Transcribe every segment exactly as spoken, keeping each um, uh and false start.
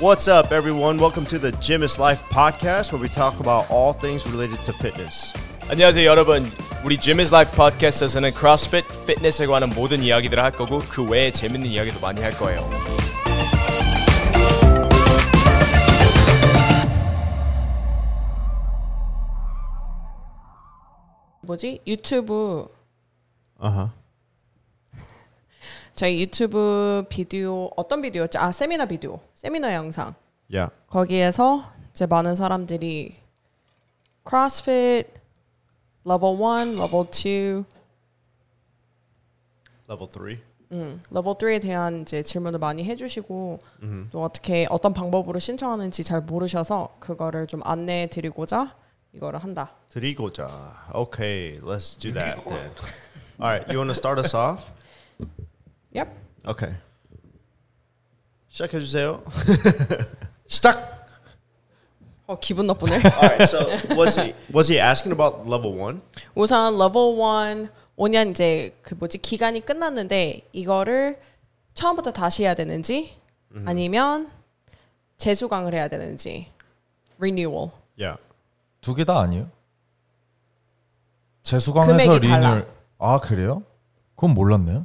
What's up, everyone? Welcome to the Gym is Life podcast, where we talk about all things related to fitness. 안녕하세요, 여러분. 우리 Gym is Life podcast에서는 CrossFit, fitness에 관한 모든 이야기들을 할 거고 그 외에 재밌는 이야기도 많이 할 거예요. 뭐지? 유튜브. 아하. 저희 유튜브 비디오, 어떤 비디오였지? 아, 세미나 비디오, 세미나 영상. Yeah. 거기에서 이제 많은 사람들이 CrossFit Level one, Level two, Level three. 음, Level three에 대한 이제 질문을 많이 해주시고 mm-hmm. 또 어떻게 어떤 방법으로 신청하는지 잘 모르셔서 그거를 좀 안내해드리고자 이거를 한다. 드리고자. Okay, let's do that then. All right, you want to start us off? Yep. Okay. 시작해 주세요. 시작. 어 기분 나쁘네. All right. So was he was he asking about level one? 우선 level one 오 년 이제 그 뭐지 기간이 끝났는데 이거를 처음부터 다시 해야 되는지 mm-hmm. 아니면 재수강을 해야 되는지 renewal. Yeah. 두 개 다 아니에요? 재수강해서 리뉴얼. 아 그래요? 그건 몰랐네요.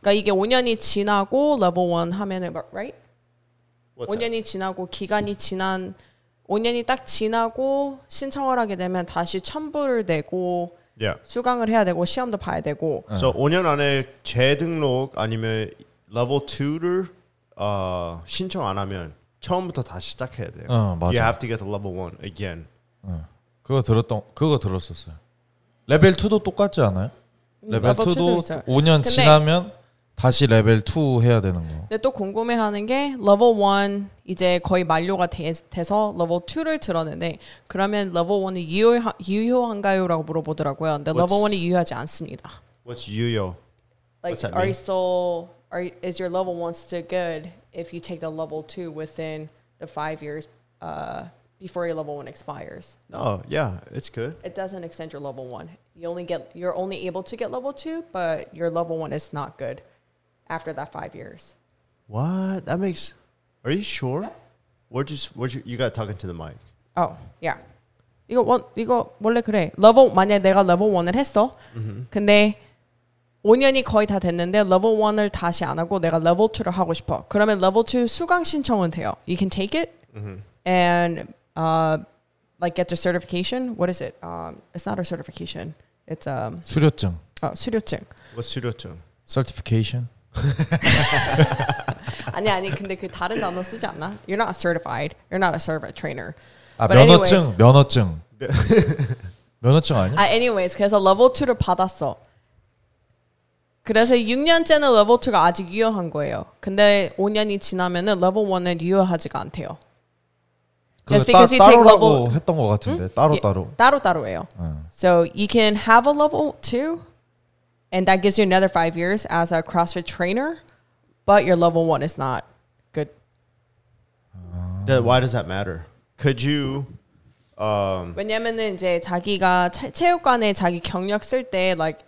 그러니까 이게 오 년이 지나고 레벨 원 하면은 right? What's 오 년이 that? 지나고 기간이 지난 오 년이 딱 지나고 신청을 하게 되면 다시 첨부를 내고 yeah. 수강을 해야 되고 시험도 봐야 되고 그래서 so 오 년 안에 재등록 아니면 레벨 투를 어, 신청 안 하면 처음부터 다시 시작해야 돼요. 어, 맞아. You have to get to level one again. 어. 그거 들었던 그거 들었었어요. 레벨 투도 똑같지 않아요? 레벨 투도 오 년 지나면 다시 레벨 투 해야 되는 거. 근데 또 궁금해하는 게 레벨 원 이제 거의 만료가 되, 돼서 레벨 투를 들었는데 그러면 레벨 원이 유효, 유효한가요? 라고 물어보더라고요. 근데 레벨 원이 유효하지 않습니다. What's 유효? Like, are you still, are, is your level one still good if you take the level two within the five years uh, before your level one expires? No, yeah, it's good. It doesn't extend your level one. You only get, you're only able to get level two, but your level one is not good after that five years. What? That makes. Are you sure? Yeah. We're just. We're just, you got talking to the mic. Oh yeah. 이거 원 이거 원래 그래. Level 만약 내가 level one을 했어. Mm-hmm. 근데 오 년이 거의 다 됐는데 level one을 다시 안 하고 내가 level two를 하고 싶어. 그러면 level two 수강 신청은 돼요. You can take it mm-hmm. and uh, like get the certification. What is it? Um, it's not a certification. It's um 수료증. 어, 수료증. What's 수료증? Certification. 아니 아니 근데 그 다른 단어 쓰지 않나? You're not certified. You're not a certified trainer. 아, But 면허증, anyways, 면허증. 면허증 아니야? 아, anyways, 그래서 level two를 받았어. 그래서 육 년째는 level two가 아직 유효한 거예요. 근데 오 년이 지나면은 level one은 유효하지가 않대요. Just because 따, you take level 했던 것 같은데 응? 따로 예, 따로 따로 따로예요. 응. So you can have a level two, and that gives you another five years as a CrossFit trainer, but your level one is not good. Then why does that matter? Could you? Um, 왜냐면은 이제 자기가 체, 체육관에 자기 경력 쓸 때 like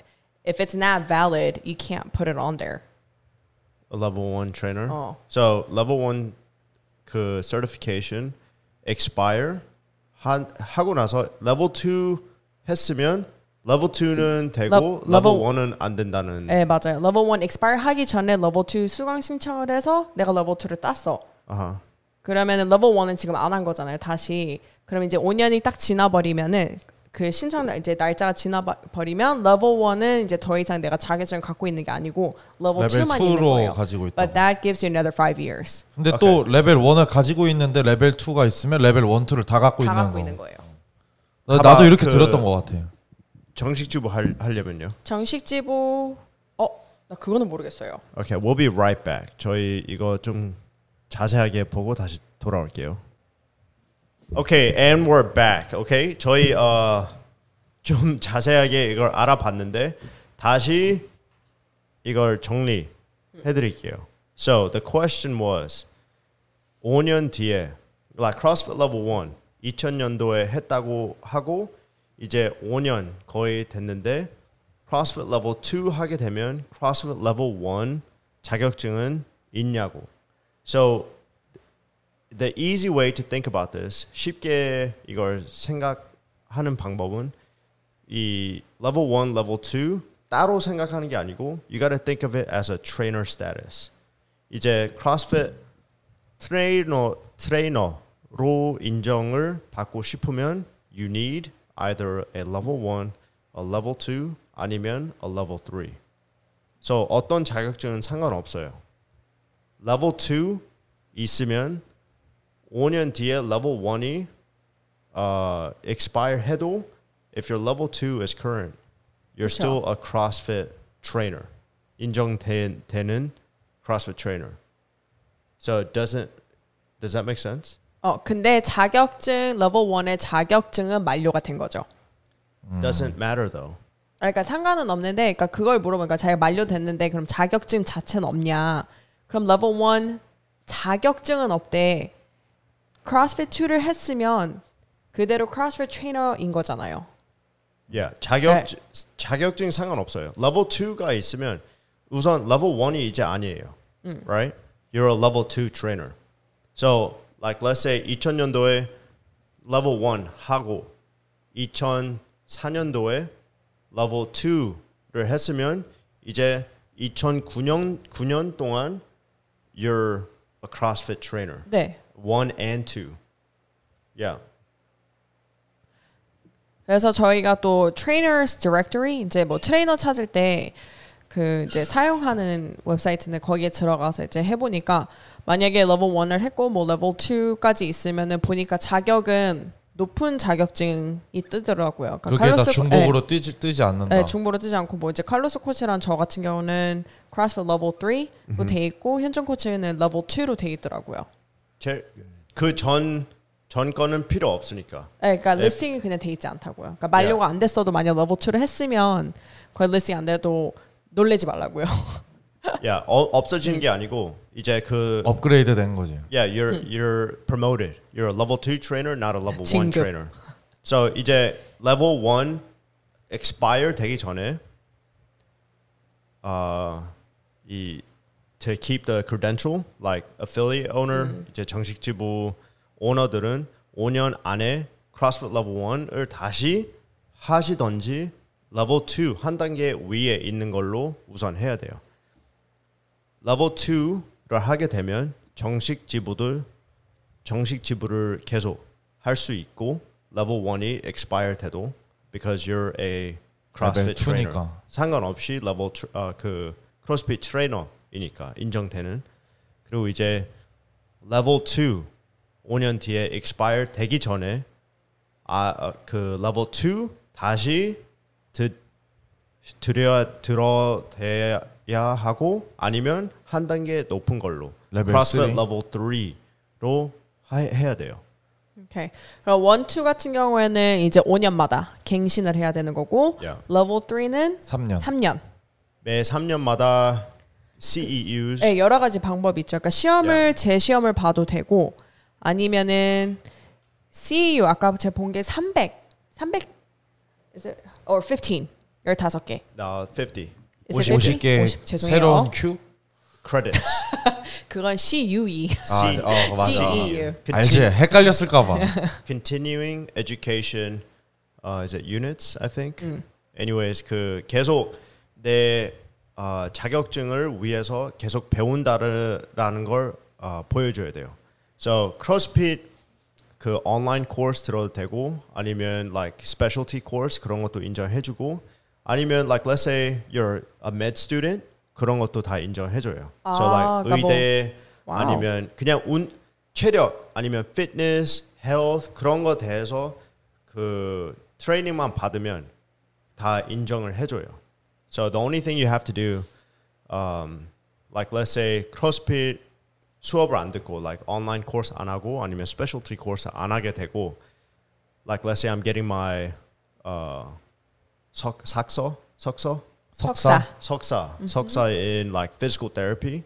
if it's not valid, you can't put it on there. A level one trainer. 어. So level one 그 certification. expire 한, 하고 나서 레벨 투 했으면 레벨 투는 되고 레벨 원은 안 된다는 네 맞아요. 레벨 원 expire 하기 전에 레벨 투 수강 신청을 해서 내가 레벨 투를 땄어. Uh-huh. 그러면 레벨 원은 지금 안 한 거잖아요. 다시 그럼 이제 오 년이 딱 지나버리면은 그 신청 이제 날짜가 지나버리면 레벨 원은 이제 더 이상 내가 자격증 갖고 있는 게 아니고 레벨 투만 있는 거예요. 가지고 있다. But that gives you another five years. 근데 okay. 또 레벨 원을 가지고 있는데 레벨 투가 있으면 레벨 원, 투를 다 갖고 다 있는, 갖고 거. 있는 거예요. 나, 나도 이렇게 그 들었던 것 같아요. 정식지부 할, 하려면요? 정식지부 어? 나 그거는 모르겠어요. Okay, we'll be right back. 저희 이거 좀 자세하게 보고 다시 돌아올게요. Okay, and we're back. Okay, 저희 어, 좀 자세하게 이걸 알아봤는데 다시 이걸 정리해드릴게요. So the question was, 오 년 뒤에, like CrossFit Level one, 이천 년도에 했다고 하고 이제 오 년 거의 됐는데 CrossFit Level two 하게 되면 CrossFit Level one 자격증은 있냐고. So the easy way to think about this, 쉽게 이걸 생각하는 방법은 이 level one, level two 따로 생각하는 게 아니고 you gotta think of it as a trainer status. 이제 CrossFit 트레이너, 트레이너로 인정을 받고 싶으면 you need either a level one, a level two 아니면 a level three. So 어떤 자격증은 상관없어요. level two 있으면 오 년 뒤에 level one이 uh, expire 해도 if your level two is current, you're 그쵸. still a CrossFit trainer. 인정되는 CrossFit trainer. So it doesn't, does that make sense? 어, 근데 자격증, level one의 자격증은 만료가 된 거죠. 음. Doesn't matter though. 그러니까 상관은 없는데, 그러니까 그걸 물어보니까 자기가 만료됐는데 그럼 자격증 자체는 없냐? 그럼 level one 자격증은 없대. CrossFit two를 했으면 그대로 CrossFit 트레이너인 거잖아요. Yeah, 자격 네. 자격증 상관없어요. level two가 있으면 우선 level one이 이제 아니에요. 음. Right? You're a level two trainer. So, like let's say 이천 년도에 level one 하고 이천사 년도에 level two를 했으면 이제 이천구 년 동안 you're a CrossFit trainer. 네. one and two. Yeah. 그래서 저희가 또 Trainers Directory 이제 뭐 트레이너 찾을 때 그 이제 사용하는 웹사이트인데 거기에 들어가서 이제 해보니까 만약에 level one을 했고 뭐 level two까지 있으면은 보니까 자격은 높은 자격증이 뜨더라고요. 그러니까 그게 다 중복으로 네. 뜨지 뜨지 않는다. 네, 중복으로 뜨지 않고 뭐 이제 칼로스 코치랑 저 같은 경우는 CrossFit level three로 돼 있고 현준 코치는 level two로 돼 있더라고요. 제 그 전 전 거는 필요 없으니까. 네, 그러니까 네. 리스팅이 그냥 돼 있지 않다고요. 그러니까 만료가 yeah. 안 됐어도 만약 level two를 했으면 거의 리스팅 안 돼도 놀래지 말라고요. yeah, 어, 없어지는 음. 게 아니고 이제 그 업그레이드 된 거지. Yeah, you're 음. you're promoted. You're a level two trainer, not a level one trainer. So 이제 level one expire 되기 전에 아 이 uh, to keep the credential like affiliate owner 음. 이제 정식 지부 오너들은 오 년 안에 CrossFit level one을 다시 하시던지 level two 한 단계 위에 있는 걸로 우선 해야 돼요. level two를 하게 되면 정식 지부들 정식 지부를 계속 할 수 있고 level one이 expire 돼도 because you're a CrossFit trainer 상관없이 level 아, 그 CrossFit 트레이너이니까 인정되는 그리고 이제 level two 오 년 뒤에 expire 되기 전에 아 그 level two 다시 드, 들여야 들어야 하고 아니면 한 단계 높은 걸로 CrossFit level three로 해야 돼요. 오케이. 그럼 일, 이 같은 경우에는 이제 오 년마다 갱신을 해야 되는 거고 yeah. level three는 삼 년. 삼 년. 매 삼 년마다 씨이유스. 네, 여러 가지 방법이 있죠. 그러니까 시험을 yeah. 재시험을 봐도 되고 아니면은 씨이유 아까 제가 본 게 삼백, 삼백 is it or fifteen 열다섯 개. 나 no, 오십. 오십 개 오십, 새로운 Q credits. 그건 씨유이. 아, 어, 맞아. 씨이유. 알지? 헷갈렸을까 봐. Continuing education uh, is it units I think. 음. Anyways 그 계속 내 어, 자격증을 위해서 계속 배운다라는 걸 어, 보여줘야 돼요. So CrossFit 그 온라인 코스 들어도 되고 아니면 like specialty course 그런 것도 인정해주고 아니면 like let's say you're a med student 그런 것도 다 인정해줘요. 아, so like 의대 뭐, 아니면 그냥 운 체력 아니면 fitness, health 그런 거 대해서 그 트레이닝만 받으면 다 인정을 해줘요. So the only thing you have to do, um, like let's say CrossFit 수업을 안 듣고 like online course 안 하고 아니면 specialty course 안 하게 되고 like let's say I'm getting my uh, 석, 석서? 석서? 석사 석사 mm-hmm. 석사 in like physical therapy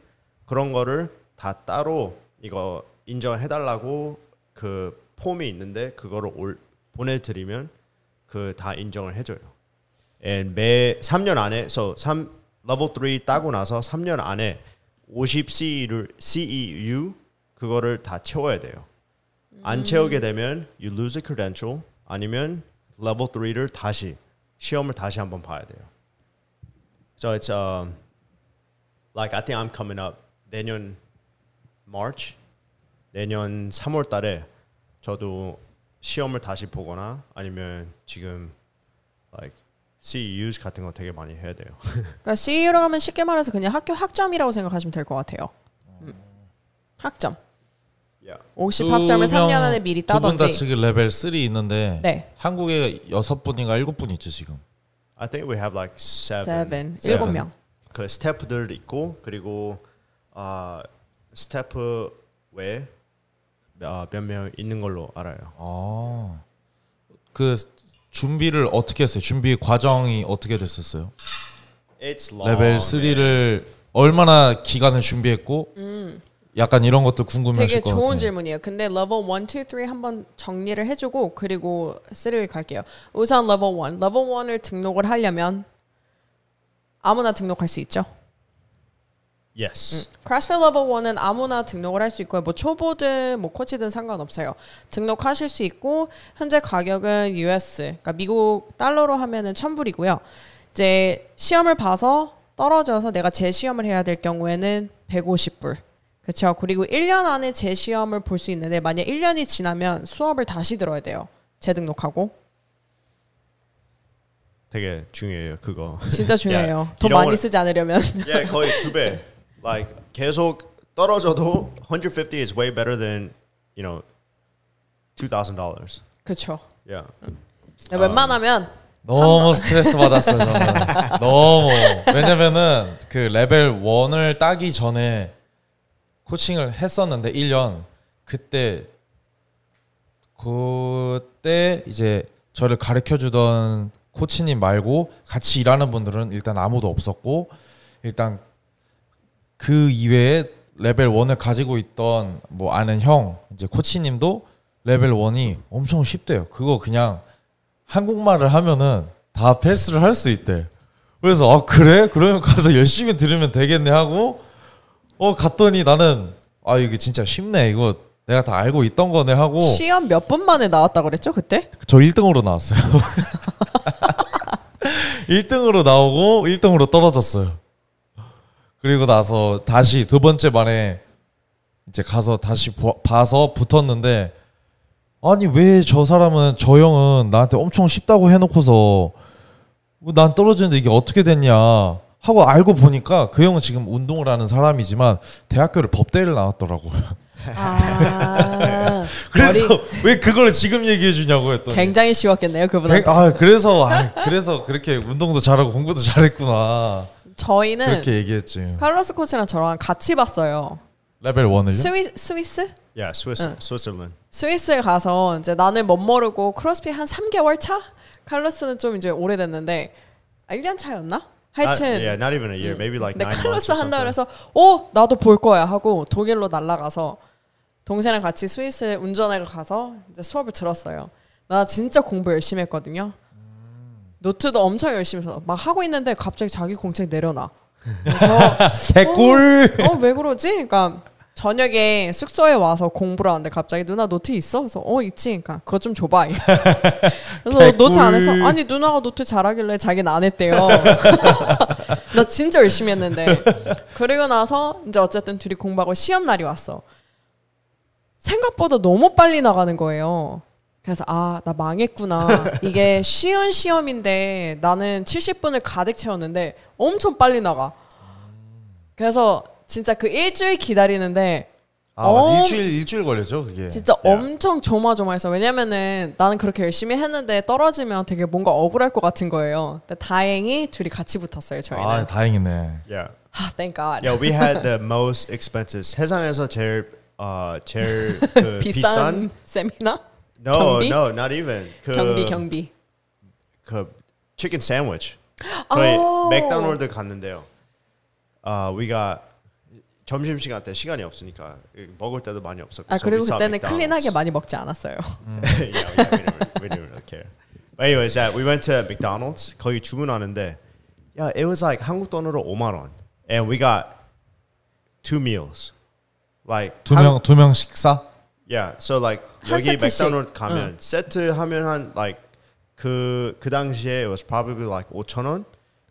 그런 거를 다 따로 이거 인정해달라고 그 폼이 있는데 그거를 올, 보내드리면 그 다 인정을 해줘요. And 매 삼 년 안에 so 삼, level three 따고 나서 삼 년 안에 오십 씨이유 그거를 다 채워야 돼요. 음. 안 채우게 되면 you lose a credential 아니면 level three를 다시 시험을 다시 한번 봐야 돼요. So it's um, like I think I'm coming up 내년 March 내년 삼월 달에 저도 시험을 다시 보거나 아니면 지금 like 씨이유스 같은 거 되게 많이 해야 돼요. 그러니까 씨이유라고 하면 쉽게 말해서 그냥 학교 학점이라고 생각하시면 될 것 같아요. 음. 학점. Yeah. 오십 학점을 삼 년 안에 미리 따던지. 두 분 다 지금 레벨 삼 있는데 네. 한국에 여섯 분인가 일곱 분 있죠 지금. I think we have like seven. 일곱 명. 그 스태프들 있고 그리고 어, 스태프 외에 몇 명 있는 걸로 알아요. 아, 그 준비를 어떻게 했어요? 준비 과정이 어떻게 됐었어요? It's long, 레벨 삼을 man. 얼마나 기간을 준비했고 음. 약간 이런 것들 궁금해하실 것 같아요. 되게 좋은 질문이에요. 근데 레벨 일, 이, 삼 한번 정리를 해주고 그리고 삼을 갈게요. 우선 레벨 일. 레벨 일을 등록을 하려면 아무나 등록할 수 있죠? Yes. 음. CrossFit 레벨 일은 아무나 등록을 할 수 있고요. 뭐 초보든 뭐 코치든 상관없어요. 등록하실 수 있고 현재 가격은 유에스, 그러니까 미국 달러로 하면은 천 불이고요. 이제 시험을 봐서 떨어져서 내가 재시험을 해야 될 경우에는 백오십 불. 그렇죠? 그리고 일 년 안에 재시험을 볼 수 있는데 만약 일 년이 지나면 수업을 다시 들어야 돼요. 재등록하고. 되게 중요해요, 그거. 진짜 중요해요. yeah, 돈 많이 쓰지 않으려면. 예, yeah, 거의 두 배. Like 계속 떨어져도 one fifty is way better than you know two thousand dollars. 그렇죠. Yeah. 음. 야, 웬만하면 너무 스트레스 받았어요. 저는. 너무. 왜냐면은 그 레벨 일을 따기 전에 코칭을 했었는데 일 년 그때 그때 이제 저를 가르쳐 주던 코치님 말고 같이 일하는 분들은 일단 아무도 없었고 일단 그 이외에 레벨 일을 가지고 있던 뭐 아는 형 이제 코치님도 레벨 일이 엄청 쉽대요. 그거 그냥 한국말을 하면은 다 패스를 할 수 있대. 그래서 아 그래? 그러면 가서 열심히 들으면 되겠네 하고 어 갔더니 나는 아 이게 진짜 쉽네 이거 내가 다 알고 있던 거네 하고 시험 몇 분 만에 나왔다 그랬죠 그때? 저 일 등으로 나왔어요. 일 등으로 나오고 일 등으로 떨어졌어요. 그리고 나서 다시 두 번째 만에 이제 가서 다시 보, 봐서 붙었는데 아니 왜 저 사람은 저 형은 나한테 엄청 쉽다고 해놓고서 난 떨어지는데 이게 어떻게 됐냐 하고 알고 보니까 그 형은 지금 운동을 하는 사람이지만 대학교를 법대를 나왔더라고요. 아~ 그래서 머리... 왜 그걸 지금 얘기해 주냐고 했더니 굉장히 쉬웠겠네요 그분한테. 아 그래서 아, 그래서 그렇게 운동도 잘하고 공부도 잘했구나. 저희는 그렇게 얘기했지. 칼로스 코치랑 저랑 같이 봤어요. 레벨 일을요? 스위 스위스? 야, 스위스, 스위스랜드. 스위스에 가서 이제 나는 못 모르고 크로스핏 한 삼 개월 차? 칼로스는 좀 이제 오래됐는데 일 년 차였나? 하여튼 not, yeah, not even a year. Maybe like nine months. 칼로스 한다 그래서 어, 나도 볼 거야 하고 독일로 날아가서 동생이랑 같이 스위스 운전하고 가서 이제 수업을 들었어요. 나 진짜 공부 열심히 했거든요. 노트도 엄청 열심히 써. 막 하고 있는데 갑자기 자기 공책 내려놔. 그래서 개꿀. 어, 어, 왜 그러지? 그러니까 저녁에 숙소에 와서 공부를 하는데 갑자기 누나 노트 있어? 그래서 어 있지. 그러니까 그거 좀 줘봐. 그래서 노트 안 해서 아니 누나가 노트 잘하길래 자기는 안 했대요. 나 진짜 열심히 했는데. 그리고 나서 이제 어쨌든 둘이 공부하고 시험 날이 왔어. 생각보다 너무 빨리 나가는 거예요. 그래서 아, 나 망했구나. 이게 쉬운 시험인데 나는 칠십 분을 가득 채웠는데 엄청 빨리 나가. 그래서 진짜 그 일주일 기다리는데 아, 엄... 일주일 일주일 걸렸죠, 그게. 진짜 yeah. 엄청 조마조마해서 왜냐면은 나는 그렇게 열심히 했는데 떨어지면 되게 뭔가 억울할 것 같은 거예요. 근데 다행히 둘이 같이 붙었어요, 저희는. 아, 다행이네. Yeah. 아, thank God. Yeah, we had the most expensive. 세상에서 제일 어, 제일 그 비싼, 비싼 세미나? No, 경비? no, not even. 그, 경비, 경비. 그 chicken sandwich. 저희 맥도날드 갔는데요. 아, uh, we got 점심 시간 때 시간이 없으니까 먹을 때도 많이 없었고. 아, so 그리고 그때는 클린하게 많이 먹지 않았어요. 음. yeah, we didn't really care. But anyways, yeah, we went to McDonald's. 거기 주문하는데, yeah, it was like 한국 돈으로 오만 원, and we got two meals. like 두 명 두 명 식사. Yeah, so like 여기 맥도날드 가면 세트 하면 한 like 그 그 당시에 it was probably like 오천 원.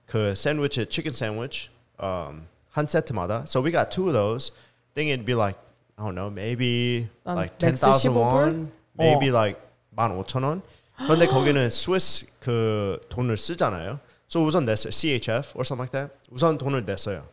그 샌드위치 chicken sandwich um 한 세트마다. So we got two of those. Think it'd be like I don't know, maybe um, like ten thousand won, maybe 어. like 만 오천 원. 그런데 거기는 스위스 그 돈을 쓰잖아요. So 우선 냈어요. 씨에이치에프 or something like that. 우선 돈을 냈어요.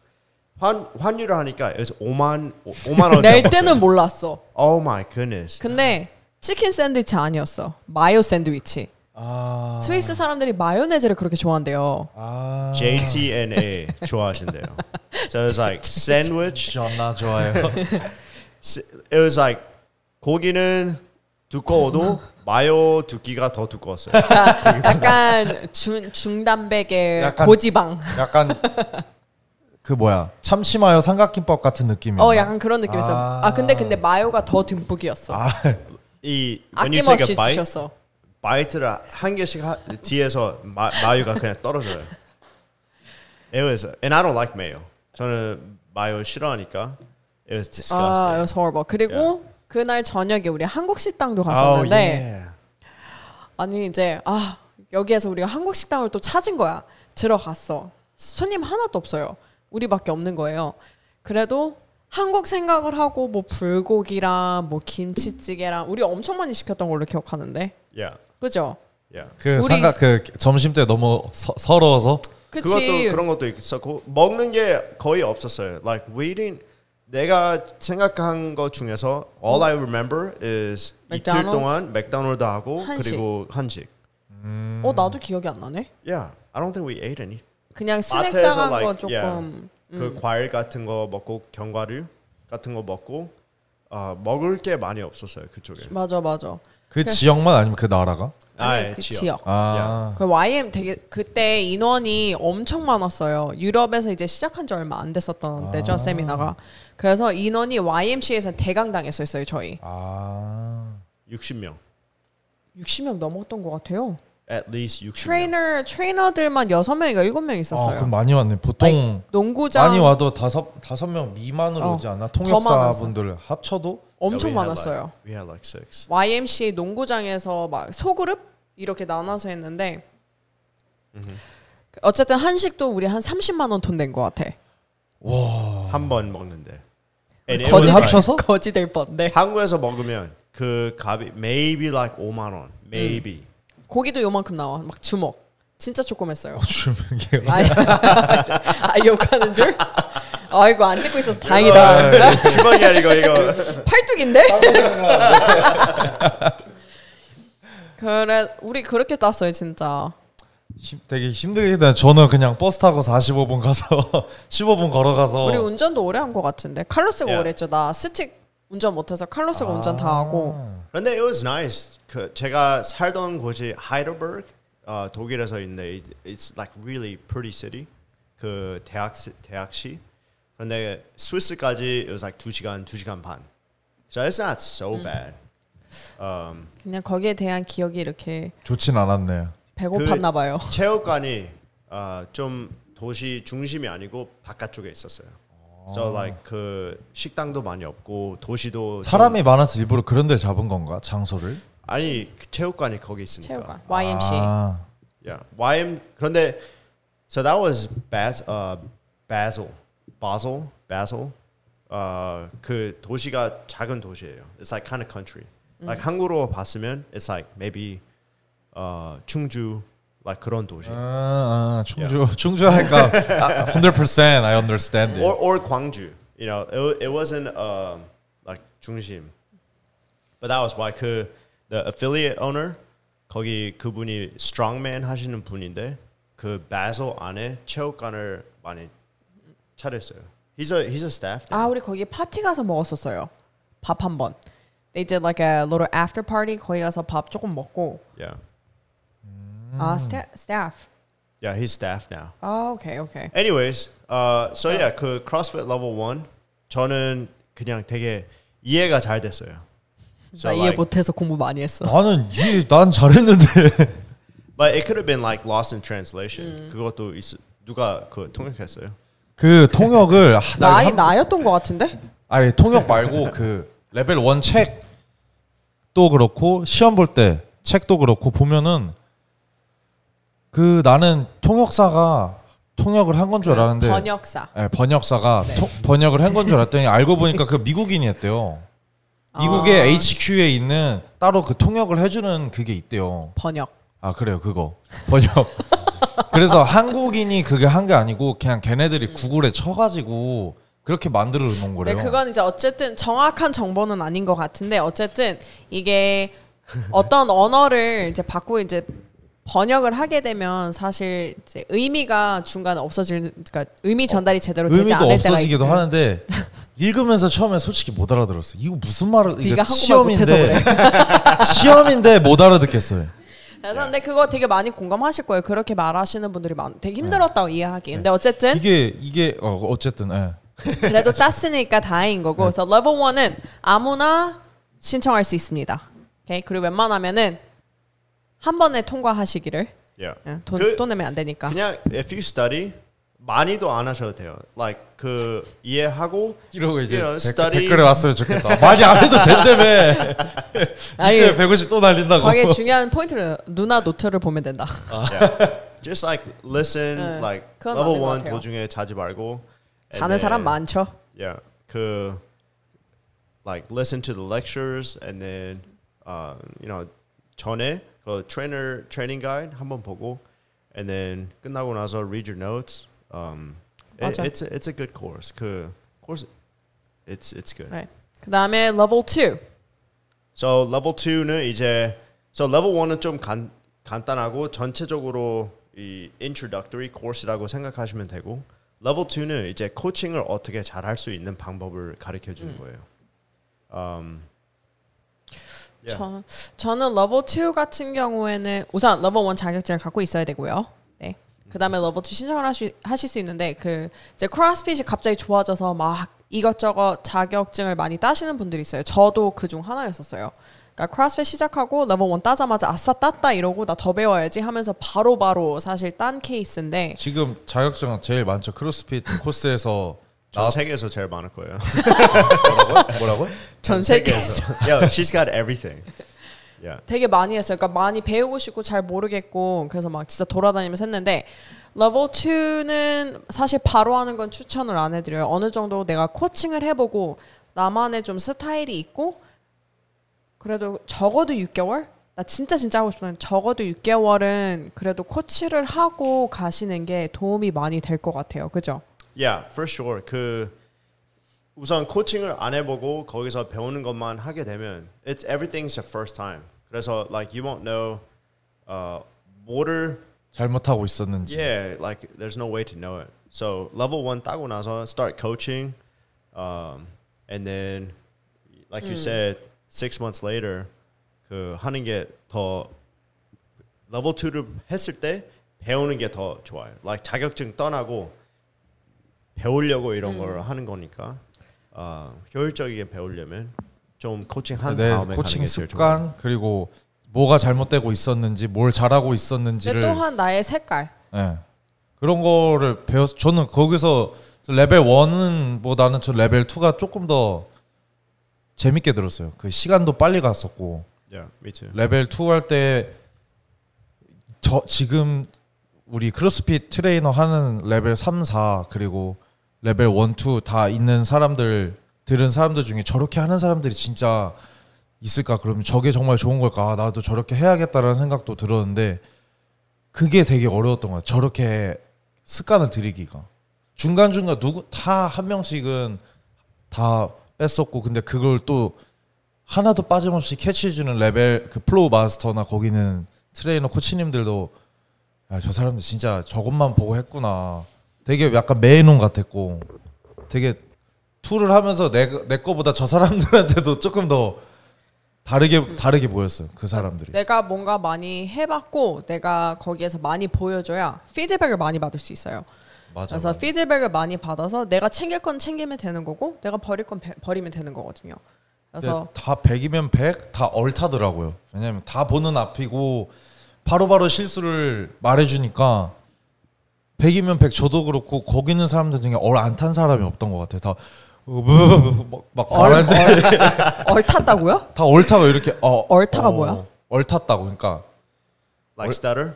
환 환율을 하니까 it's 오만 오만 원. 낼 때는 몰랐어. Oh my goodness. 근데 치킨 샌드위치 아니었어. 마요 샌드위치. 아. 스위스 사람들이 마요네즈를 그렇게 좋아한대요. 아. 제이티엔에이 좋아하신대요. So it's like sandwich. 존나 좋아요. It was like 고기는 두꺼워도 마요 두께가 더 두꺼웠어요. 약간 중 중단백의 고지방. 약간 그 뭐야 참치 마요 삼각김밥 같은 느낌이야. 어, 약간 그런 느낌이었어. 아, 아 근데 근데 마요가 더 듬뿍이었어. 아, 이 아낌없이 주셨어. 바이트를 한 개씩 하, 뒤에서 마, 마요가 그냥 떨어져요. It was, and I don't like mayo. 저는 마요 싫어하니까. It was disgusting. 아, it was horrible. 그리고 yeah. 그날 저녁에 우리 한국 식당도 갔었는데, oh, yeah. 아니 이제 아 여기에서 우리가 한국 식당을 또 찾은 거야. 들어갔어. 손님 하나도 없어요. 우리밖에 없는 거예요. 그래도 한국 생각을 하고 뭐 불고기랑 뭐 김치찌개랑 우리 엄청 많이 시켰던 걸로 기억하는데. Yeah. 그죠? Yeah. 그 삼각 그 점심 때 너무 서, 서러워서. 그치. 그것도 그런 것도 있었고 먹는 게 거의 없었어요. Like we didn't. 내가 생각한 것 중에서 all I remember is McDonald's? 이틀 동안 맥도날드 하고 한식. 그리고 한식. 음. 어 나도 기억이 안 나네. Yeah, I don't think we ate any. 그냥 스낵 싸간 like, 거 조금. Yeah, 음. 그 과일 같은 거 먹고 견과류 같은 거 먹고 아 어, 먹을 게 많이 없었어요 그쪽에. 맞아 맞아. 그 그래서, 지역만 아니면 그 나라가? 아니, 아니 그 지역. 지역. 아. 그 와이엠 되게 그때 인원이 엄청 많았어요. 유럽에서 이제 시작한 지 얼마 안 됐었던 아. 때죠 세미나가. 그래서 인원이 와이엠씨에서 대강 당했었어요 저희. 아. 육십 명. 육십 명 넘었던 것 같아요. At least 육십 명. 트레이너 트레이너들만 여섯 명인가 일곱 명 있었어요. 아, 그럼 많이 왔네. 보통 아니, 농구장 많이 와도 다섯 다섯 명 미만으로 어, 오지 않나? 통역사분들 합쳐도 엄청 yeah, 많았어요. We had like, we had like six. 와이엠씨에이 농구장에서 막 소그룹 이렇게 나눠서 했는데 mm-hmm. 어쨌든 한식도 우리 한 삼십만 원 돈 낸 것 같아. 와, 한 번 먹는데. 거지 합쳐서? 거지 될 뻔데. 한국에서 먹으면 그 값이 maybe like 오만 원, maybe. 음. 고기도 요만큼 나와. 막 주먹. 진짜 조그맸어요. 어, 주먹이요? 아, 욕하는 줄? 아이고, 안 찍고 있어서 다행이다. 주먹이 아니고 이거. 팔뚝인데? 그래, 우리 그렇게 땄어요, 진짜. 힘, 되게 힘들긴 했는데 저는 그냥 버스 타고 사십오 분 가서 십오 분 걸어가서. 우리 운전도 오래 한 것 같은데. 칼로스가 yeah. 오래 했죠. 나 스틱 운전 못해서 칼로스가 아. 운전 다 하고. 근데 it was nice. 그 제가 살던 곳이 하이델베르크, 어, 독일에서 있는데 it's like really pretty city. 그 대학 대학시. 그런데 스위스까지 it was like 두 시간, 두 시간 반. So it's not so 음. bad. Um, 그냥 거기에 대한 기억이 이렇게 좋진 않았네요. 배고팠나 봐요. 그 체육관이 어, 좀 도시 중심이 아니고 바깥쪽에 있었어요. So like 그 식당도 많이 없고 도시도 사람이 많아서 일부러 그런 데 잡은 건가 장소를? 아니 그 체육관이 거기 있으니까. 체육관. 와이엠씨. 아. Yeah. 와이엠 그런데 so that was Bas, uh, Basel, Basel, Basel. Uh, 그 도시가 작은 도시예요. It's like kind of country. 음. Like 한국으로 봤으면 it's like maybe uh, 충주. Like 그런 도시. 아, 아, 충주, yeah. 충주랄까. one hundred percent I understand it. Or, or 광주. You know, it, it wasn't uh, like 중심. But that was why 그 the affiliate owner 거기 그분이 strongman 하시는 분인데 그 Basel 안에 체육관을 많이 차렸어요. He's a he's a staff. 아, 우리 거기 파티 가서 먹었었어요. 밥 한 번. They did like a little after party. 거기 가서 밥 조금 먹고. Yeah. Ah, uh, sta- staff. Yeah, he's staff now. Oh, okay, okay. Anyways, uh, so yeah, 그 CrossFit level one, 저는 그냥 되게 이해가 잘 됐어요. So 나 이해 like, 못해서 공부 많이 했어. 나는 이해, 난 잘했는데. But it could have been like lost in translation. 음. 그것도 있, 누가 그 통역했어요? 그 통역을 나, 나, 나였던 것 같은데? 아니 통역 말고 그 레벨 일 책도 그렇고 시험 볼 때 책도 그렇고 보면은 그 나는 통역사가 통역을 한 건 줄 알았는데 번역사. 네, 번역사가 네. 토, 번역을 한 건 줄 알았더니 알고 보니까 그 미국인이었대요. 미국의 아. 에이치큐에 있는 따로 그 통역을 해주는 그게 있대요. 번역. 아 그래요 그거 번역. 그래서 한국인이 그게 한 게 아니고 그냥 걔네들이 음. 구글에 쳐가지고 그렇게 만들어 놓은 거래요. 네, 그건 이제 어쨌든 정확한 정보는 아닌 것 같은데 어쨌든 이게 어떤 언어를 이제 바꾸고 이제 번역을 하게 되면 사실 이제 의미가 중간에 없어질, 그러니까 의미 전달이 어, 제대로 되지 않을 때가 있어요. 의미도 없어지기도 하는데 읽으면서 처음에 솔직히 못 알아들었어. 이거 무슨 말을? 네가 한국말 못해서 그래. 시험인데 못 알아듣겠어요. 그래서 근데 그거 되게 많이 공감하실 거예요. 그렇게 말하시는 분들이 많, 되게 힘들었다고 네. 이해하기. 근데 어쨌든 이게 이게 어, 어쨌든 네. 그래도 땄으니까 다행인 거고. 네. 그래서 레벨 일은 아무나 신청할 수 있습니다. 오케이? 그리고 웬만하면은 한 번에 통과하시기를. Yeah. 예, 돈, 그, 돈 내면 안 되니까. 그냥 if you study 많이도 안 하셔도 돼요. Like 그 이해하고 이러고 이제 you know, 댓, 댓글에 왔으면 좋겠다. 많이 안 해도 된다며. 아니 백오십 또 날린다고. 거기에 중요한 포인트는 누나 노트를 보면 된다. Yeah. Just like listen, 네, like level 일 도중에 자지 말고. 자는 then, 사람 많죠. Yeah, 그 like listen to the lectures and then uh, you know 전에 그 트레이너 트레이닝 가이드 한번 보고 and then 끝나고 나서 read your notes. Um, it, it's a, it's a good course. 그 course it's it's good. Right. 그다음에 level 이. So level 이는 이제 so level 일은 좀 간, 간단하고 전체적으로 이 introductory course라고 생각하시면 되고 level 이는 이제 코칭을 어떻게 잘할 수 있는 방법을 가르쳐 주는 음. 거예요. Um, Yeah. 저, 저는 레벨 이 같은 경우에는 우선 레벨 일 자격증을 갖고 있어야 되고요. 네. 그 다음에 레벨 이 신청을 하시, 하실 수 있는데 그 이제 크로스핏이 갑자기 좋아져서 막 이것저것 자격증을 많이 따시는 분들이 있어요. 저도 그중 하나였었어요. 그러니까 크로스핏 시작하고 레벨 일 따자마자 아싸 땄다 이러고 나 더 배워야지 하면서 바로바로 바로 사실 딴 케이스인데 지금 자격증은 제일 많죠. 크로스핏 코스에서 전 나... 세계에서 제일 많을 거예요. 뭐라고요? 뭐라고요? 전 세계에서. Yo, she's got everything. Yeah. 되게 많이 했어요. 그러니까 많이 배우고 싶고 잘 모르겠고 그래서 막 진짜 돌아다니면서 했는데 레벨 이는 사실 바로 하는 건 추천을 안 해드려요. 어느 정도 내가 코칭을 해보고 나만의 좀 스타일이 있고 그래도 적어도 육 개월? 나 진짜 진짜 하고 싶으면 적어도 육 개월은 그래도 코치를 하고 가시는 게 도움이 많이 될 것 같아요. 그죠? Yeah, for sure. 그 우선 코칭을 안 해보고 거기서 배우는 것만 하게 되면 it's everything's the first time. 그래서 like you won't know uh, 뭐를 잘못하고 있었는지. Yeah, like there's no way to know it. So level 일 따고 나서 start coaching, um, and then like you 음. said, six months later 그 하는 게 더 level 이를 했을 때 배우는 게 더 좋아요. Like 자격증 떠나고. 배우려고 이런 음. 걸 하는 거니까 어, 효율적이게 배우려면 좀 코칭한 네, 다음에 코칭 습관 그리고 뭐가 잘못되고 있었는지 뭘 잘하고 있었는지를 또한 나의 색깔 네. 그런 거를 배워서 저는 거기서 레벨 일은 뭐 나는 저 레벨 이가 조금 더 재밌게 들었어요. 그 시간도 빨리 갔었고 yeah, me too. 레벨 이 할 때 저 지금 우리 크로스핏 트레이너 하는 레벨 삼, 사 그리고 레벨 일, 이 다 있는 사람들 들은 사람들 중에 저렇게 하는 사람들이 진짜 있을까? 그러면 저게 정말 좋은 걸까? 나도 저렇게 해야겠다라는 생각도 들었는데 그게 되게 어려웠던 거야. 저렇게 습관을 들이기가 중간중간 누구 다 한 명씩은 다 뺐었고 근데 그걸 또 하나도 빠짐없이 캐치해주는 레벨 그 플로우 마스터나 거기는 트레이너 코치님들도 야, 저 사람들 진짜 저것만 보고 했구나. 되게 약간 매이놈 같았고 되게 투를 하면서 내, 내 거보다 저 사람들한테도 조금 더 다르게 음. 다르게 보였어요. 그 사람들이. 내가 뭔가 많이 해봤고 내가 거기에서 많이 보여줘야 피드백을 많이 받을 수 있어요. 맞아, 그래서 맞아. 피드백을 많이 받아서 내가 챙길 건 챙기면 되는 거고 내가 버릴 건 배, 버리면 되는 거거든요. 그래서 다 백이면 백, 다 얼타더라고요. 왜냐면 다 보는 앞이고 바로바로 바로 실수를 말해주니까 백이면 백 저도 그렇고 거기 있는 사람들 중에 얼 안 탄 사람이 없던 것 같아요. 다 막 가는데 얼탔다고요? 다 얼타고 이렇게 어 얼타가 어, 뭐야? 얼탔다고 그러니까 like stutter?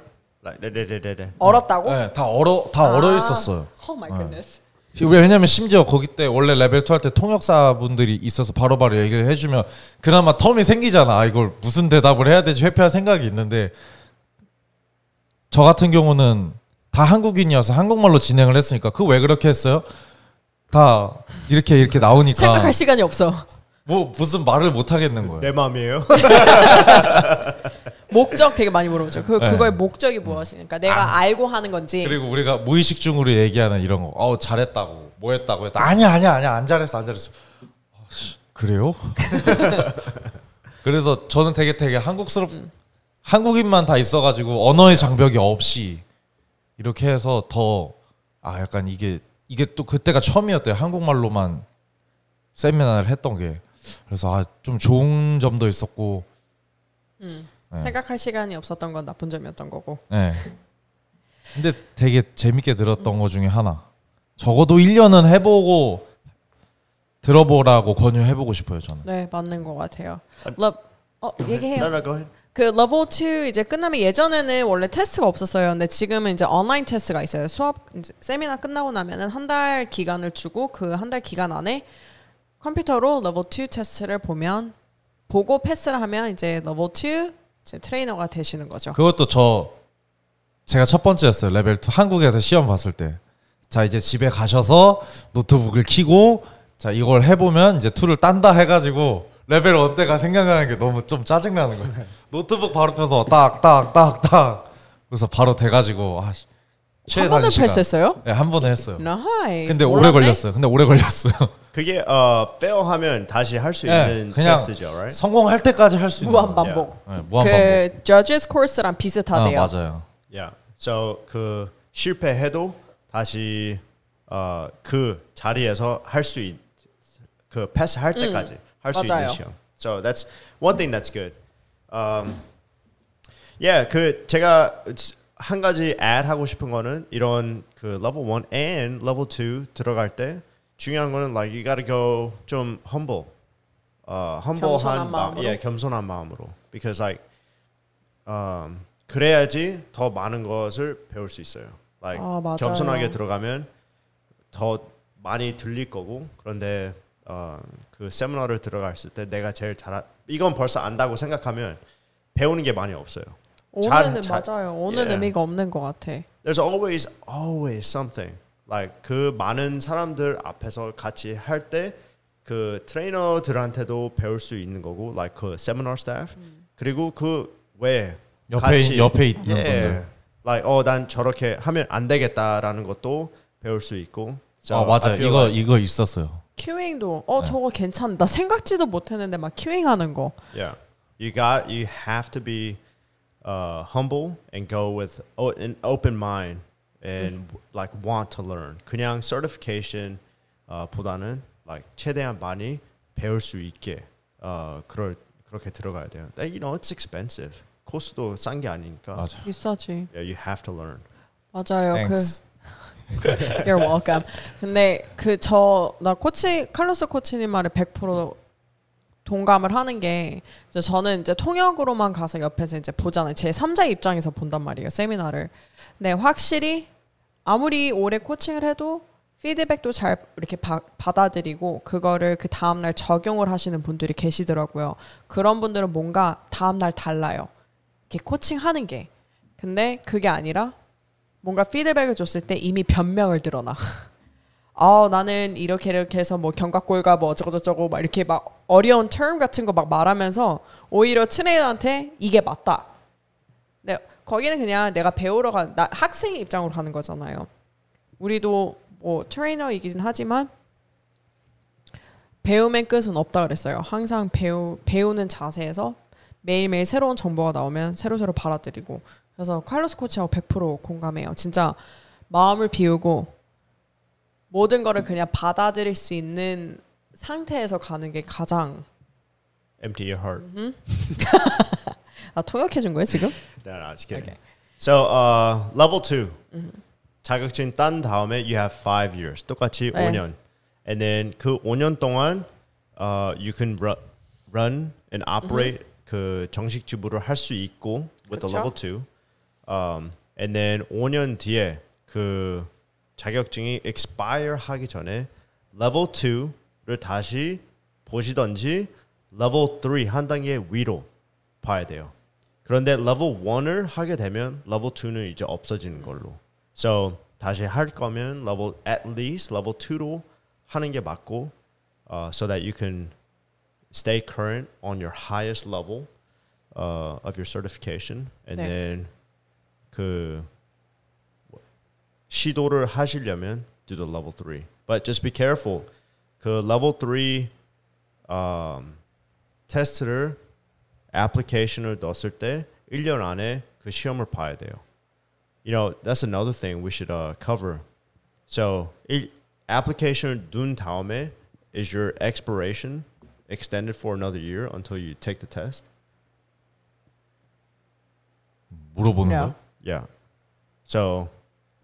네네네네. 얼었다고? 네, 다 얼어 다 아. 얼어 있었어요. Oh my goodness. 네. 왜냐면 심지어 거기 때 원래 레벨 투 할 때 통역사분들이 있어서 바로바로 얘기를 해주면 그나마 텀이 생기잖아. 아, 이걸 무슨 대답을 해야 되지 회피할 생각이 있는데 저 같은 경우는 다 한국인이어서 한국말로 진행을 했으니까 그 왜 그렇게 했어요? 다 이렇게 이렇게 나오니까 생각할 시간이 없어. 뭐 무슨 말을 못 하겠는 거예요. 내 마음이에요. 목적 되게 많이 물어보죠. 그 네. 그거의 목적이 무엇이니까 내가 아. 알고 하는 건지. 그리고 우리가 무의식 중으로 얘기하는 이런 거. 어 잘했다고 뭐했다고 했다. 아니야 아니야 아니야 안 잘했어 안 잘했어. 어, 그래요? 그래서 저는 되게 되게 한국스럽 음. 한국인만 다 있어가지고 언어의 장벽이 없이 이렇게 해서 더 아 약간 이게 이게 또 그때가 처음이었대요. 한국말로만 세미나를 했던 게. 그래서 아 좀 좋은 점도 있었고. 음. 네. 생각할 시간이 없었던 건 나쁜 점이었던 거고. 네. 근데 되게 재밌게 들었던 음. 거 중에 하나. 적어도 일 년은 해보고 들어보라고 권유해보고 싶어요 저는. 네 맞는 거 같아요. 러브 어 얘기해요. 그 레벨 투 이제 끝나면 예전에는 원래 테스트가 없었어요. 근데 지금은 이제 온라인 테스트가 있어요. 수업 이제 세미나 끝나고 나면은 한 달 기간을 주고 그 한 달 기간 안에 컴퓨터로 레벨 투 테스트를 보면 보고 패스를 하면 이제 레벨 투 제 트레이너가 되시는 거죠. 그것도 저 제가 첫 번째였어요. 레벨 투 한국에서 시험 봤을 때. 자 이제 집에 가셔서 노트북을 켜고 자 이걸 해보면 이제 이를 딴다 해가지고 레벨 원 때가 생각나는 게 너무 좀 짜증나는 거예요. 노트북 바로 펴서 딱딱딱딱 그래서 바로 돼가지고 아, 한 번은 패스했어요? 네, 한 번은 했어요. Nice. 근데 오래 걸렸어요. 근데 오래 걸렸어요. 그게 어 fail하면 다시 할 수 네, 있는 테스트죠, right? 성공할 때까지 할 수 있는 무한 반복. Yeah. 네, 무한 그 반복. 그 judges course랑 비슷하대요. 아, 맞아요. Yeah. So 그 실패해도 다시 어, 그 자리에서 할 수 있 그 패스할 때까지 음. 할 수 있는 시험. So that's one thing that's good. Um, yeah, 그 제가 한 가지 add 하고 싶은 거는 이런 그 레벨 원 and 레벨 투 들어갈 때 중요한 거는 like you gotta go 좀 humble, 어 uh, humble한 겸손한 마음, 예 yeah, 겸손한 마음으로 because like um, 그래야지 더 많은 것을 배울 수 있어요. Like 아, 겸손하게 들어가면 더 많이 들릴 거고 그런데 어, 그 세미나를 들어갔을 때 내가 제일 잘 이건 벌써 안다고 생각하면 배우는 게 많이 없어요. 오늘은 잘, 맞아요. 오늘 yeah. 의미가 없는 것 같아. There's always always something. Like 그 많은 사람들 앞에서 같이 할 때 그 트레이너들한테도 배울 수 있는 거고, like 그 세미나 스태프 음. 그리고 그 외 옆에 같이, 옆에 있는 분들, yeah. like 어 난 저렇게 하면 안 되겠다라는 것도 배울 수 있고. So 아 맞아요. 이거 like, 이거 있었어요. 큐잉도 어 네. 저거 괜찮다 생각지도 못했는데 막 큐잉하는 거. Yeah, you got you have to be uh, humble and go with an open mind and 음. like want to learn. 그냥 certification uh, 보다는 like 최대한 많이 배울 수 있게 uh, 그럴 그렇게 들어가야 돼요. You know it's expensive. 코스도 싼 게 아니니까. 맞아. 비싸지. Yeah, you have to learn. 맞아요. Thanks. 그 You're welcome. 근데 그 저 나 코치 칼로스 코치님 말에 백 퍼센트 동감을 하는 게 이제 저는 이제 통역으로만 가서 옆에서 이제 보잖아요. 제 삼자의 입장에서 본단 말이에요. 세미나를. 근데 확실히 아무리 오래 코칭을 해도 피드백도 잘 이렇게 바, 받아들이고 그거를 그 다음 날 적용을 하시는 분들이 계시더라고요. 그런 분들은 뭔가 다음 날 달라요. 이렇게 코칭하는 게. 근데 그게 아니라 뭔가 피드백을 줬을 때 이미 변명을 들어놔. 아, 나는 이렇게 이렇게 해서 뭐 견갑골과 뭐 어쩌고저쩌고 막 이렇게 막 어려운 term 같은 거 막 말하면서 오히려 트레이너한테 이게 맞다. 근데 거기는 그냥 내가 배우러 간 나 학생의 입장으로 가는 거잖아요. 우리도 뭐 트레이너이긴 하지만 배움의 끝은 없다 그랬어요. 항상 배우 배우는 자세에서 매일매일 새로운 정보가 나오면 새로새로 받아들이고. 그래서 칼로스 코치하고 백 퍼센트 공감해요. 진짜 마음을 비우고 모든 거를 그냥 받아들일 수 있는 상태에서 가는 게 가장 Empty your heart. 아, 통역해 준 거예요, 지금? No, no, just kidding. Okay. So, uh, level two. Mm-hmm. 자격증 딴 다음에 you have five years. 똑같이 네. 오 년. And then 그 오 년 동안 uh, you can ru- run and operate mm-hmm. 그 정식 지부를 할 수 있고 with 그쵸? a level two. Um, and then 오 년 뒤에 그 자격증이 expire 하기 전에 level two를 다시 보시던지 level three 한 단계 위로 봐야 돼요. 그런데 level one을 하게 되면 level two는 이제 없어지는 걸로. So 다시 할 거면 level at least level two로 하는 게 맞고, uh, so that you can stay current on your highest level uh, of your certification, and 네. then 그 시도를 하시려면 do the level three. But just be careful. 그 level three um, 테스트를 application을 넣었을 때 일 년 안에 그 시험을 봐야 돼요. You know, that's another thing we should uh, cover. So, 일, application 둔 다음에 is your expiration extended for another year until you take the test? 물어보는 no. 거야? Yeah. So,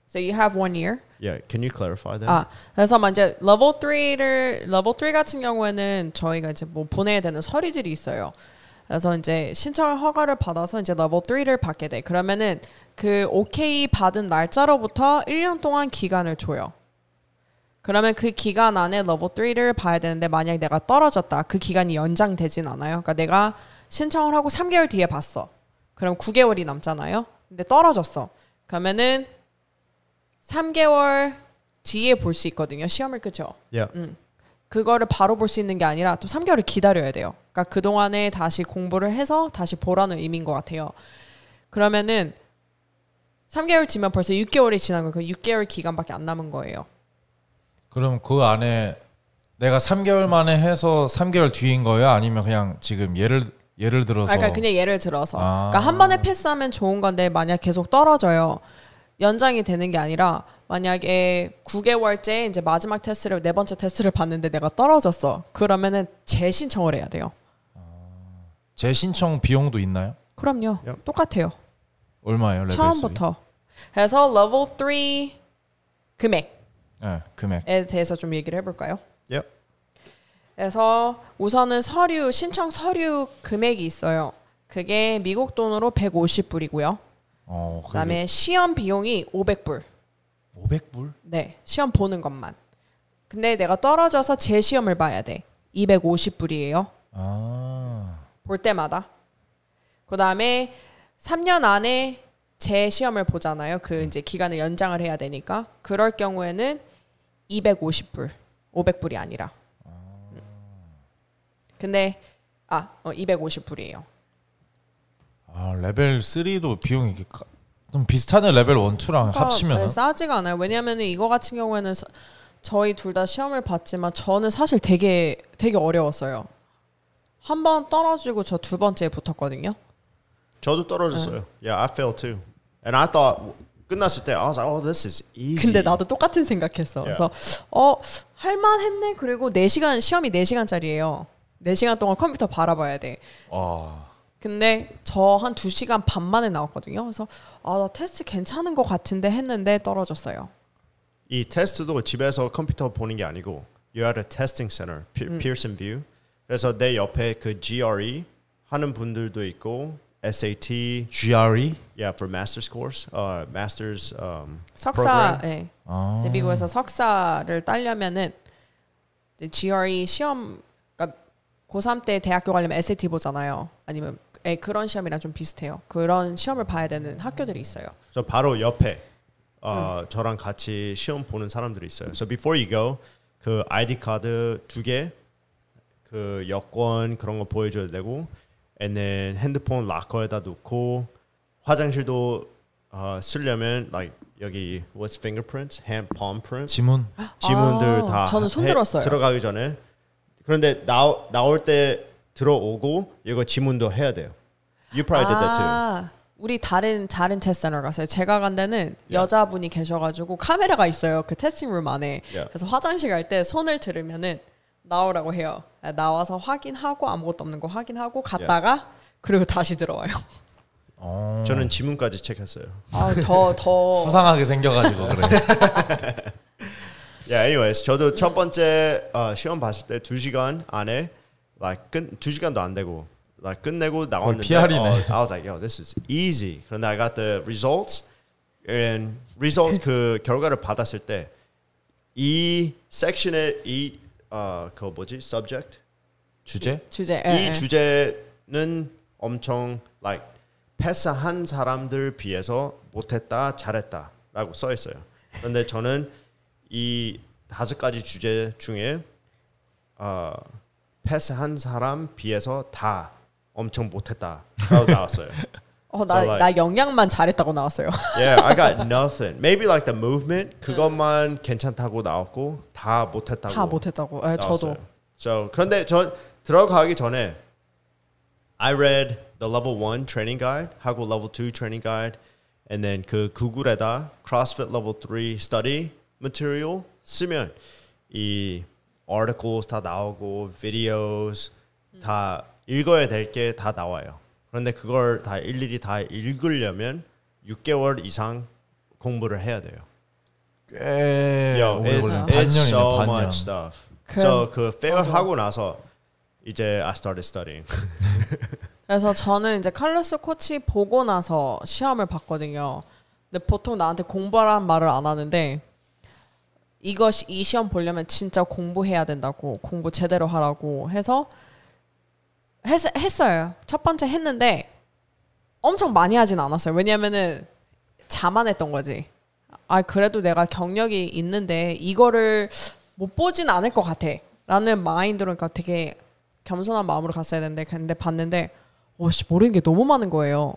so you have one year? Yeah, can you clarify that? 아, 그래서 이제 level three를 level three 같은 경우에는 저희가 이제 뭐 보내야 되는 서류들이 있어요. 그래서 이제 신청을 허가를 받아서 이제 level three를 받게 돼. 그러면은 그 오케이 받은 날짜로부터 일 년 동안 기간을 줘요. 그러면 그 기간 안에 level three를 봐야 되는데 만약 내가 떨어졌다. 그 기간이 연장되진 않아요. 그러니까 내가 신청을 하고 삼 개월 뒤에 봤어. 그럼 구 개월이 남잖아요. 근데 떨어졌어. 그러면은 삼 개월 뒤에 볼 수 있거든요. 시험을 그죠? Yeah. 음. 그거를 바로 볼 수 있는 게 아니라 또 삼 개월을 기다려야 돼요. 그러니까 그동안에 다시 공부를 해서 다시 보라는 의미인 것 같아요. 그러면은 삼 개월 지면 벌써 육 개월이 지난 거예요. 그 육 개월 기간밖에 안 남은 거예요. 그럼 그 안에 내가 삼 개월 만에 해서 삼 개월 뒤인 거예요? 아니면 그냥 지금 예를, 예를 들어서? 아, 그러니까 그냥 예를 들어서. 아. 그러니까 한 번에 패스하면 좋은 건데 만약 계속 떨어져요. 연장이 되는 게 아니라 만약에 구 개월째 이제 마지막 테스트를 네 번째 테스트를 봤는데 내가 떨어졌어. 그러면은 재신청을 해야 돼요. 아, 재신청 비용도 있나요? 그럼요. Yep. 똑같아요. 얼마예요? 레벨 처음부터. 그래서 레벨 삼 금액. 네, 금액에 대해서 좀 얘기를 해볼까요? Yep. 그래서 우선은 서류 신청 서류 금액이 있어요. 그게 미국 돈으로 백오십 불이고요. 어, 그다음에 시험 비용이 오백 불. 오백 불? 네. 시험 보는 것만. 근데 내가 떨어져서 재시험을 봐야 돼. 이백오십 불이에요. 아. 볼 때마다. 그다음에 삼 년 안에 재시험을 보잖아요. 그 이제 기간을 연장을 해야 되니까. 그럴 경우에는 이백오십 불. 오백 불이 아니라. 아. 근데 아, 어, 이백오십 불이에요. 아, 레벨 삼도 비용이 좀 비슷하네. 레벨 일, 이랑 합치면 싸지가 않아요. 왜냐하면 이거 같은 경우에는 서, 저희 둘 다 시험을 봤지만 저는 사실 되게 되게 어려웠어요. 한 번 떨어지고 저 두 번째에 붙었거든요. 저도 떨어졌어요. 네. Yeah, I failed too. And I thought 끝났을 때 I was like, oh, this is easy. 근데 나도 똑같은 생각했어. Yeah. 그래서 어, 할만했네. 그리고 네 시간 시험이 네 시간짜리예요. 네 시간 동안 컴퓨터 바라봐야 돼. 아. 근데 저 한 두 시간 반 만에 나왔거든요. 그래서 아, 나 테스트 괜찮은 것 같은데 했는데 떨어졌어요. 이 테스트도 집에서 컴퓨터 보는 게 아니고 You're at a testing center, Pearson 음. View. 그래서 내 옆에 그 지 알 이 하는 분들도 있고 에스 에이 티, 지 알 이? Yeah, for master's course, uh, master's um, 석사, program. 네. 아. 이제 미국에서 석사를 따려면은 지 알 이 시험 고삼 때 대학교 가려면 에스 에이 티 보잖아요. 아니면 에, 그런 시험이랑 좀 비슷해요. 그런 시험을 봐야 되는 학교들이 있어요. So 바로 옆에 어, 음. 저랑 같이 시험 보는 사람들이 있어요. So before you go, 그 아이디 카드 두 개, 그 여권 그런 거 보여줘야 되고, and then 핸드폰 락커에다 놓고 화장실도 어, 쓰려면 like 여기 what's fingerprints, hand palm print, 지문, 지문들 아, 다 저는 손 들었어요. 해, 들어가기 전에. 그런데 나, 나올 때 들어오고 이거 지문도 해야 돼요. You probably 아, did that too. 우리 다른 다른 테스트 센터 갔어요. 제가 간 데는 yeah. 여자분이 계셔가지고 카메라가 있어요. 그 테스팅 룸 안에. Yeah. 그래서 화장실 갈 때 손을 들으면은 나오라고 해요. 나와서 확인하고 아무것도 없는 거 확인하고 갔다가 yeah. 그리고 다시 들어와요. 어. 저는 지문까지 체크했어요. 아, 더, 더 수상하게 생겨가지고 그래. yeah, anyways, 저도 첫 번째 어, 시험 봤을 때 두 시간 안에 like 끝 두 시간도 안 되고 like 끝내고 나왔는데 피알이네. 어, I was like, yo, this is easy. 그런데 I got the results and results 그 결과를 받았을 때 이 섹션의 이 어, 그 뭐지 subject 주제 주제 이 에, 주제는 엄청 like 패스한 사람들 비해서 못했다 잘했다라고 써 있어요. 그런데 저는 이 다섯 가지 주제 중에 어, 패스한 사람 비해서 다 엄청 못했다라고 나왔어요. 어, 나, so like, 나 영양만 잘했다고 나왔어요. Yeah, I got nothing. Maybe like the movement 그것만 괜찮다고 나왔고 다 못했다고. 다 못했다고. 에, 저도. So 그런데 저 들어가기 전에 I read the level one training guide, 하고 level two training guide, and then 그 구글에다 CrossFit level three study material 쓰면 이 articles 다 나오고 videos 음. 다 읽어야 될 게 다 나와요. 그런데 그걸 다 일일이 다 읽으려면 six 개월 이상 공부를 해야 돼요. 꽤 Yo, 오래 걸리네. It's, it's so 반년. much stuff. 그, so 그 fail 하고 나서 이제 I started studying. 그래서 저는 이제 칼로스 코치 보고 나서 시험을 봤거든요. 근데 보통 나한테 공부하라는 말을 안 하는데 이거 이 시험 보려면 진짜 공부해야 된다고 공부 제대로 하라고 해서 했, 했어요. 첫 번째 했는데 엄청 많이 하진 않았어요. 왜냐면은 자만했던 거지. 아 그래도 내가 경력이 있는데 이거를 못 보진 않을 것 같아 라는 마인드로 그러니까 되게 겸손한 마음으로 갔어야 되는데 근데 봤는데 오씨 모르는 게 너무 많은 거예요.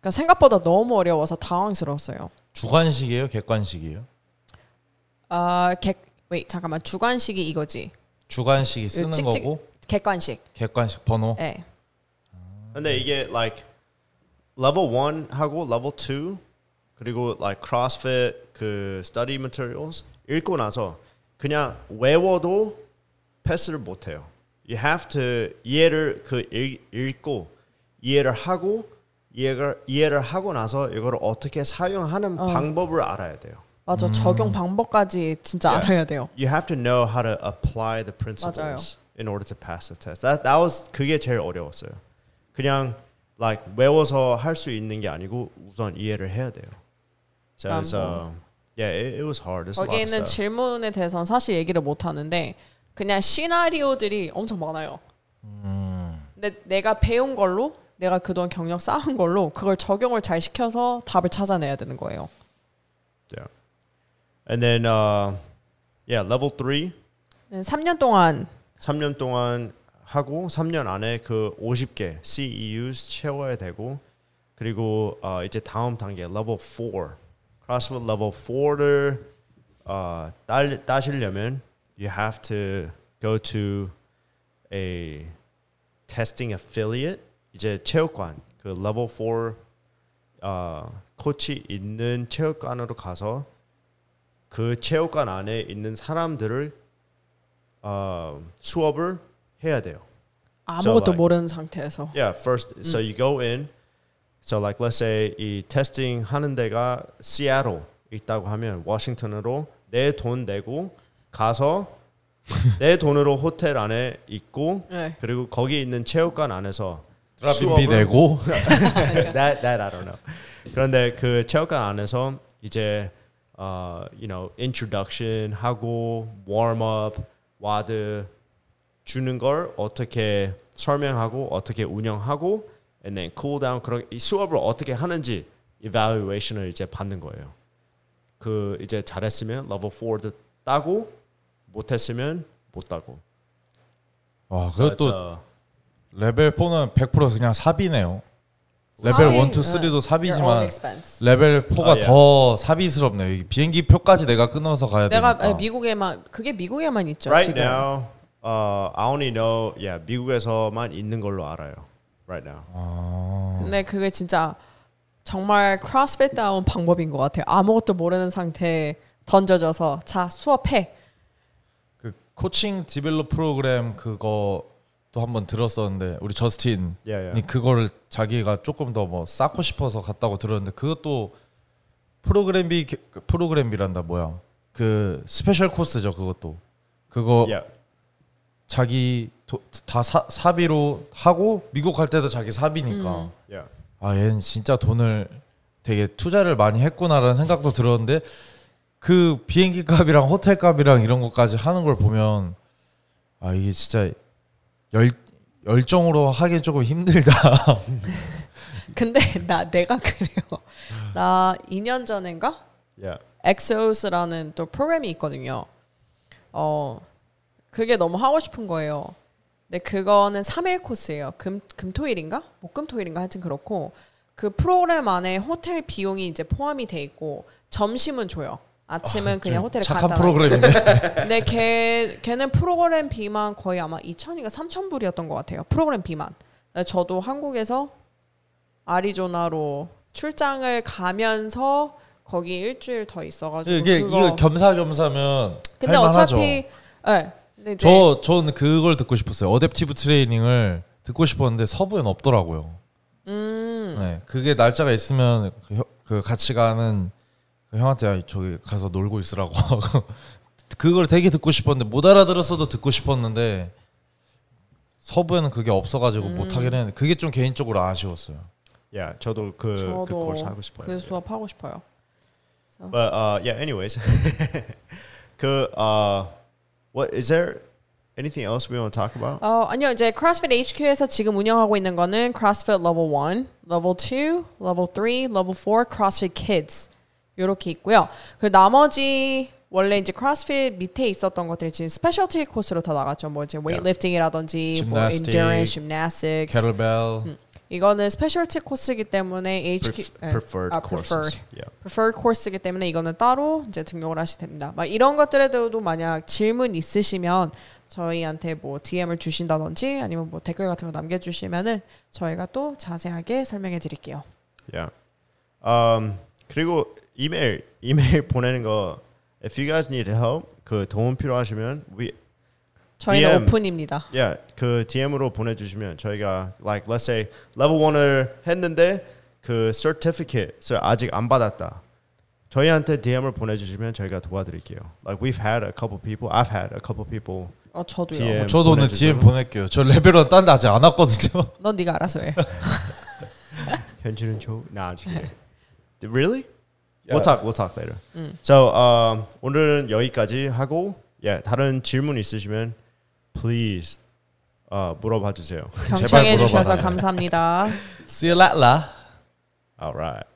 그러니까 생각보다 너무 어려워서 당황스러웠어요. 주관식이에요? 객관식이에요? 아, 객, wait, 잠깐만 주관식이 이거지. 주관식이 쓰는 찍, 찍, 거고? 객관식. 객관식 번호. 네. 근데 이게 like level one 하고 level two 그리고 like CrossFit 그 study materials 읽고 나서 그냥 외워도 패스를 못 해요. You have to 이해를 그 읽, 읽고 이해를 하고 이해를 이해를 하고 나서 이걸 어떻게 사용하는 어. 방법을 알아야 돼요. 맞아 음. 적용 방법까지 진짜 yeah. 알아야 돼요. You have to know how to apply the principles 맞아요. in order to pass the test. That, that was 그게 제일 어려웠어요. 그냥 like 외워서 할 수 있는 게 아니고 우선 이해를 해야 돼요. So it was, um, yeah, it, it was hard. It's 거기에 있는 질문에 대해서는 사실 얘기를 못 하는데. 그냥 시나리오들이 엄청 많아요. 음. 근데 내가 배운 걸로, 내가 그동안 경력 쌓은 걸로 그걸 적용을 잘 시켜서 답을 찾아내야 되는 거예요. Yeah. And then, uh, yeah, level three. 삼 년 동안. 삼 년 동안 하고 삼 년 안에 그 오십 개 씨이유스 채워야 되고 그리고 uh, 이제 다음 단계 level four. CrossFit level four를 uh, 딸, 따시려면 you have to go to a testing affiliate. 이제 체육관, 그 level four 어, 코치 있는 체육관으로 가서 그 체육관 안에 있는 사람들을 어, 수업을 해야 돼요. 아무것도 so like, 모르는 상태에서. Yeah, first, 음. so you go in. So like let's say 이 testing 하는 데가 Seattle 있다고 하면 워싱턴으로 내 돈 내고 가서 내 돈으로 호텔 안에 있고 네. 그리고 거기 있는 체육관 안에서 수업을 내고 that that I don't know. 그런데 그 체육관 안에서 이제 어 uh, you know introduction 하고 warm up, 와드 주는 걸 어떻게 설명하고 어떻게 운영하고 and then cool down 그런 이 수업을 어떻게 하는지 evaluation을 이제 받는 거예요. 그 이제 잘했으면 level four도 따고 못했으면 못 따고. 와, 그것도 so 레벨 사는 one hundred percent 그냥 삽이네요. 레벨 일, 이, 삼도 삽이지만 레벨 사가 oh, yeah. 더 삽이스럽네요. 비행기 표까지 내가 끊어서 가야 되니까. 내가 미국에만 그게 미국에만 있죠. Right 지금. now, uh, I only know, yeah, 미국에서만 있는 걸로 알아요. Right now. 아. 근데 그게 진짜 정말 크로스핏다운 방법인 것 같아요. 아무것도 모르는 상태에 던져져서 자 수업해. 그 코칭 디벨롭 프로그램 그거 또 한번 들었었는데 우리 저스틴이 yeah, yeah. 그거를 자기가 조금 더 뭐 쌓고 싶어서 갔다고 들었는데 그것도 프로그램비 프로그램비란다 뭐야 그 스페셜 코스죠. 그것도 그거 yeah. 자기 도, 다 사, 사비로 하고 미국 갈 때도 자기 사비니까 음. yeah. 아 얘는 진짜 돈을 되게 투자를 많이 했구나라는 생각도 들었는데 그 비행기 값이랑 호텔 값이랑 이런 것까지 하는 걸 보면 아 이게 진짜 열, 열정으로 하기 조금 힘들다. 근데 나 내가 그래요. 나 이 년 전인가? Yeah. 엑소스라는 또 프로그램이 있거든요. 어 그게 너무 하고 싶은 거예요. 근데 그거는 삼 일 코스예요. 금 금토일인가? 목금토일인가 하여튼 그렇고 그 프로그램 안에 호텔 비용이 이제 포함이 돼 있고 점심은 줘요. 아침은 아, 그냥 호텔에 간단하게. 착한 프로그램인데. 근데 걔 걔는 프로그램 비만 거의 아마 이천인가 삼천 불이었던 것 같아요. 프로그램 비만. 저도 한국에서 아리조나로 출장을 가면서 거기 일주일 더 있어가지고 이게 이거 겸사겸사면 근데 어차피 네, 저 저는 그걸 듣고 싶었어요. 어댑티브 트레이닝을 듣고 싶었는데 서부엔 없더라고요. 음. 네, 그게 날짜가 있으면 그, 그 같이 가는 그 형한테 야, 저기 가서 놀고 있으라고 그걸 되게 듣고 싶었는데 못 알아들었어도 듣고 싶었는데 서부에는 그게 없어가지고 음. 못 하긴 했는데 그게 좀 개인적으로 아쉬웠어요. 야, yeah, 저도 그 저도 그 코스 하고 싶어요. 그 수업 하고 싶어요. So. But uh, yeah, anyways, 그 uh, what is there anything else we want to talk about? 어, 아니요 이제 CrossFit 에이치큐에서 지금 운영하고 있는 거는 CrossFit 레벨 원, 레벨 투, 레벨 쓰리, 레벨 포 CrossFit Kids 이렇게 있고요. 그 나머지 원래 이제 CrossFit 밑에 있었던 것들이 지금 스페셜티 코스로 다 나갔죠. 뭐 이제 웨이트리프팅이라든지, 뭐 endurance, gymnastics, kettlebell. 음. 이거는 스페셜티 코스이기 때문에 에이치큐 preferred, 아, preferred, yeah. preferred 코스이기 때문에 이거는 따로 이제 등록을 하시면 됩니다. 막 이런 것들에도 만약 질문 있으시면 저희한테 뭐 디엠을 주신다든지 아니면 뭐 댓글 같은 거 남겨주시면은 저희가 또 자세하게 설명해 드릴게요. Yeah. Um, 그리고 이메일 이메일 보내는 거 if you guys need help 그 도움 필요하시면 we 저희는 디엠, 오픈입니다. Yeah, 그 디엠으로 보내주시면 저희가 like let's say level one을 했는데 그 certificate를 아직 안 받았다. 저희한테 디엠을 보내주시면 저희가 도와드릴게요. Like we've had a couple people, I've had a couple people. 어 저도요. 디엠 어, 저도 오늘 디엠 보낼게요. 저 레벨은 딴 데 아직 안 왔거든요. 넌 네가 알아서 해. 현실은 저 나중에. Really? Yeah. We'll talk. We'll talk later. 음. So um, 오늘은 여기까지 하고. 예, 다른 질문 있으시면 please 어, 물어봐 주세요. 경청해 주셔서 감사합니다. See you later. All right.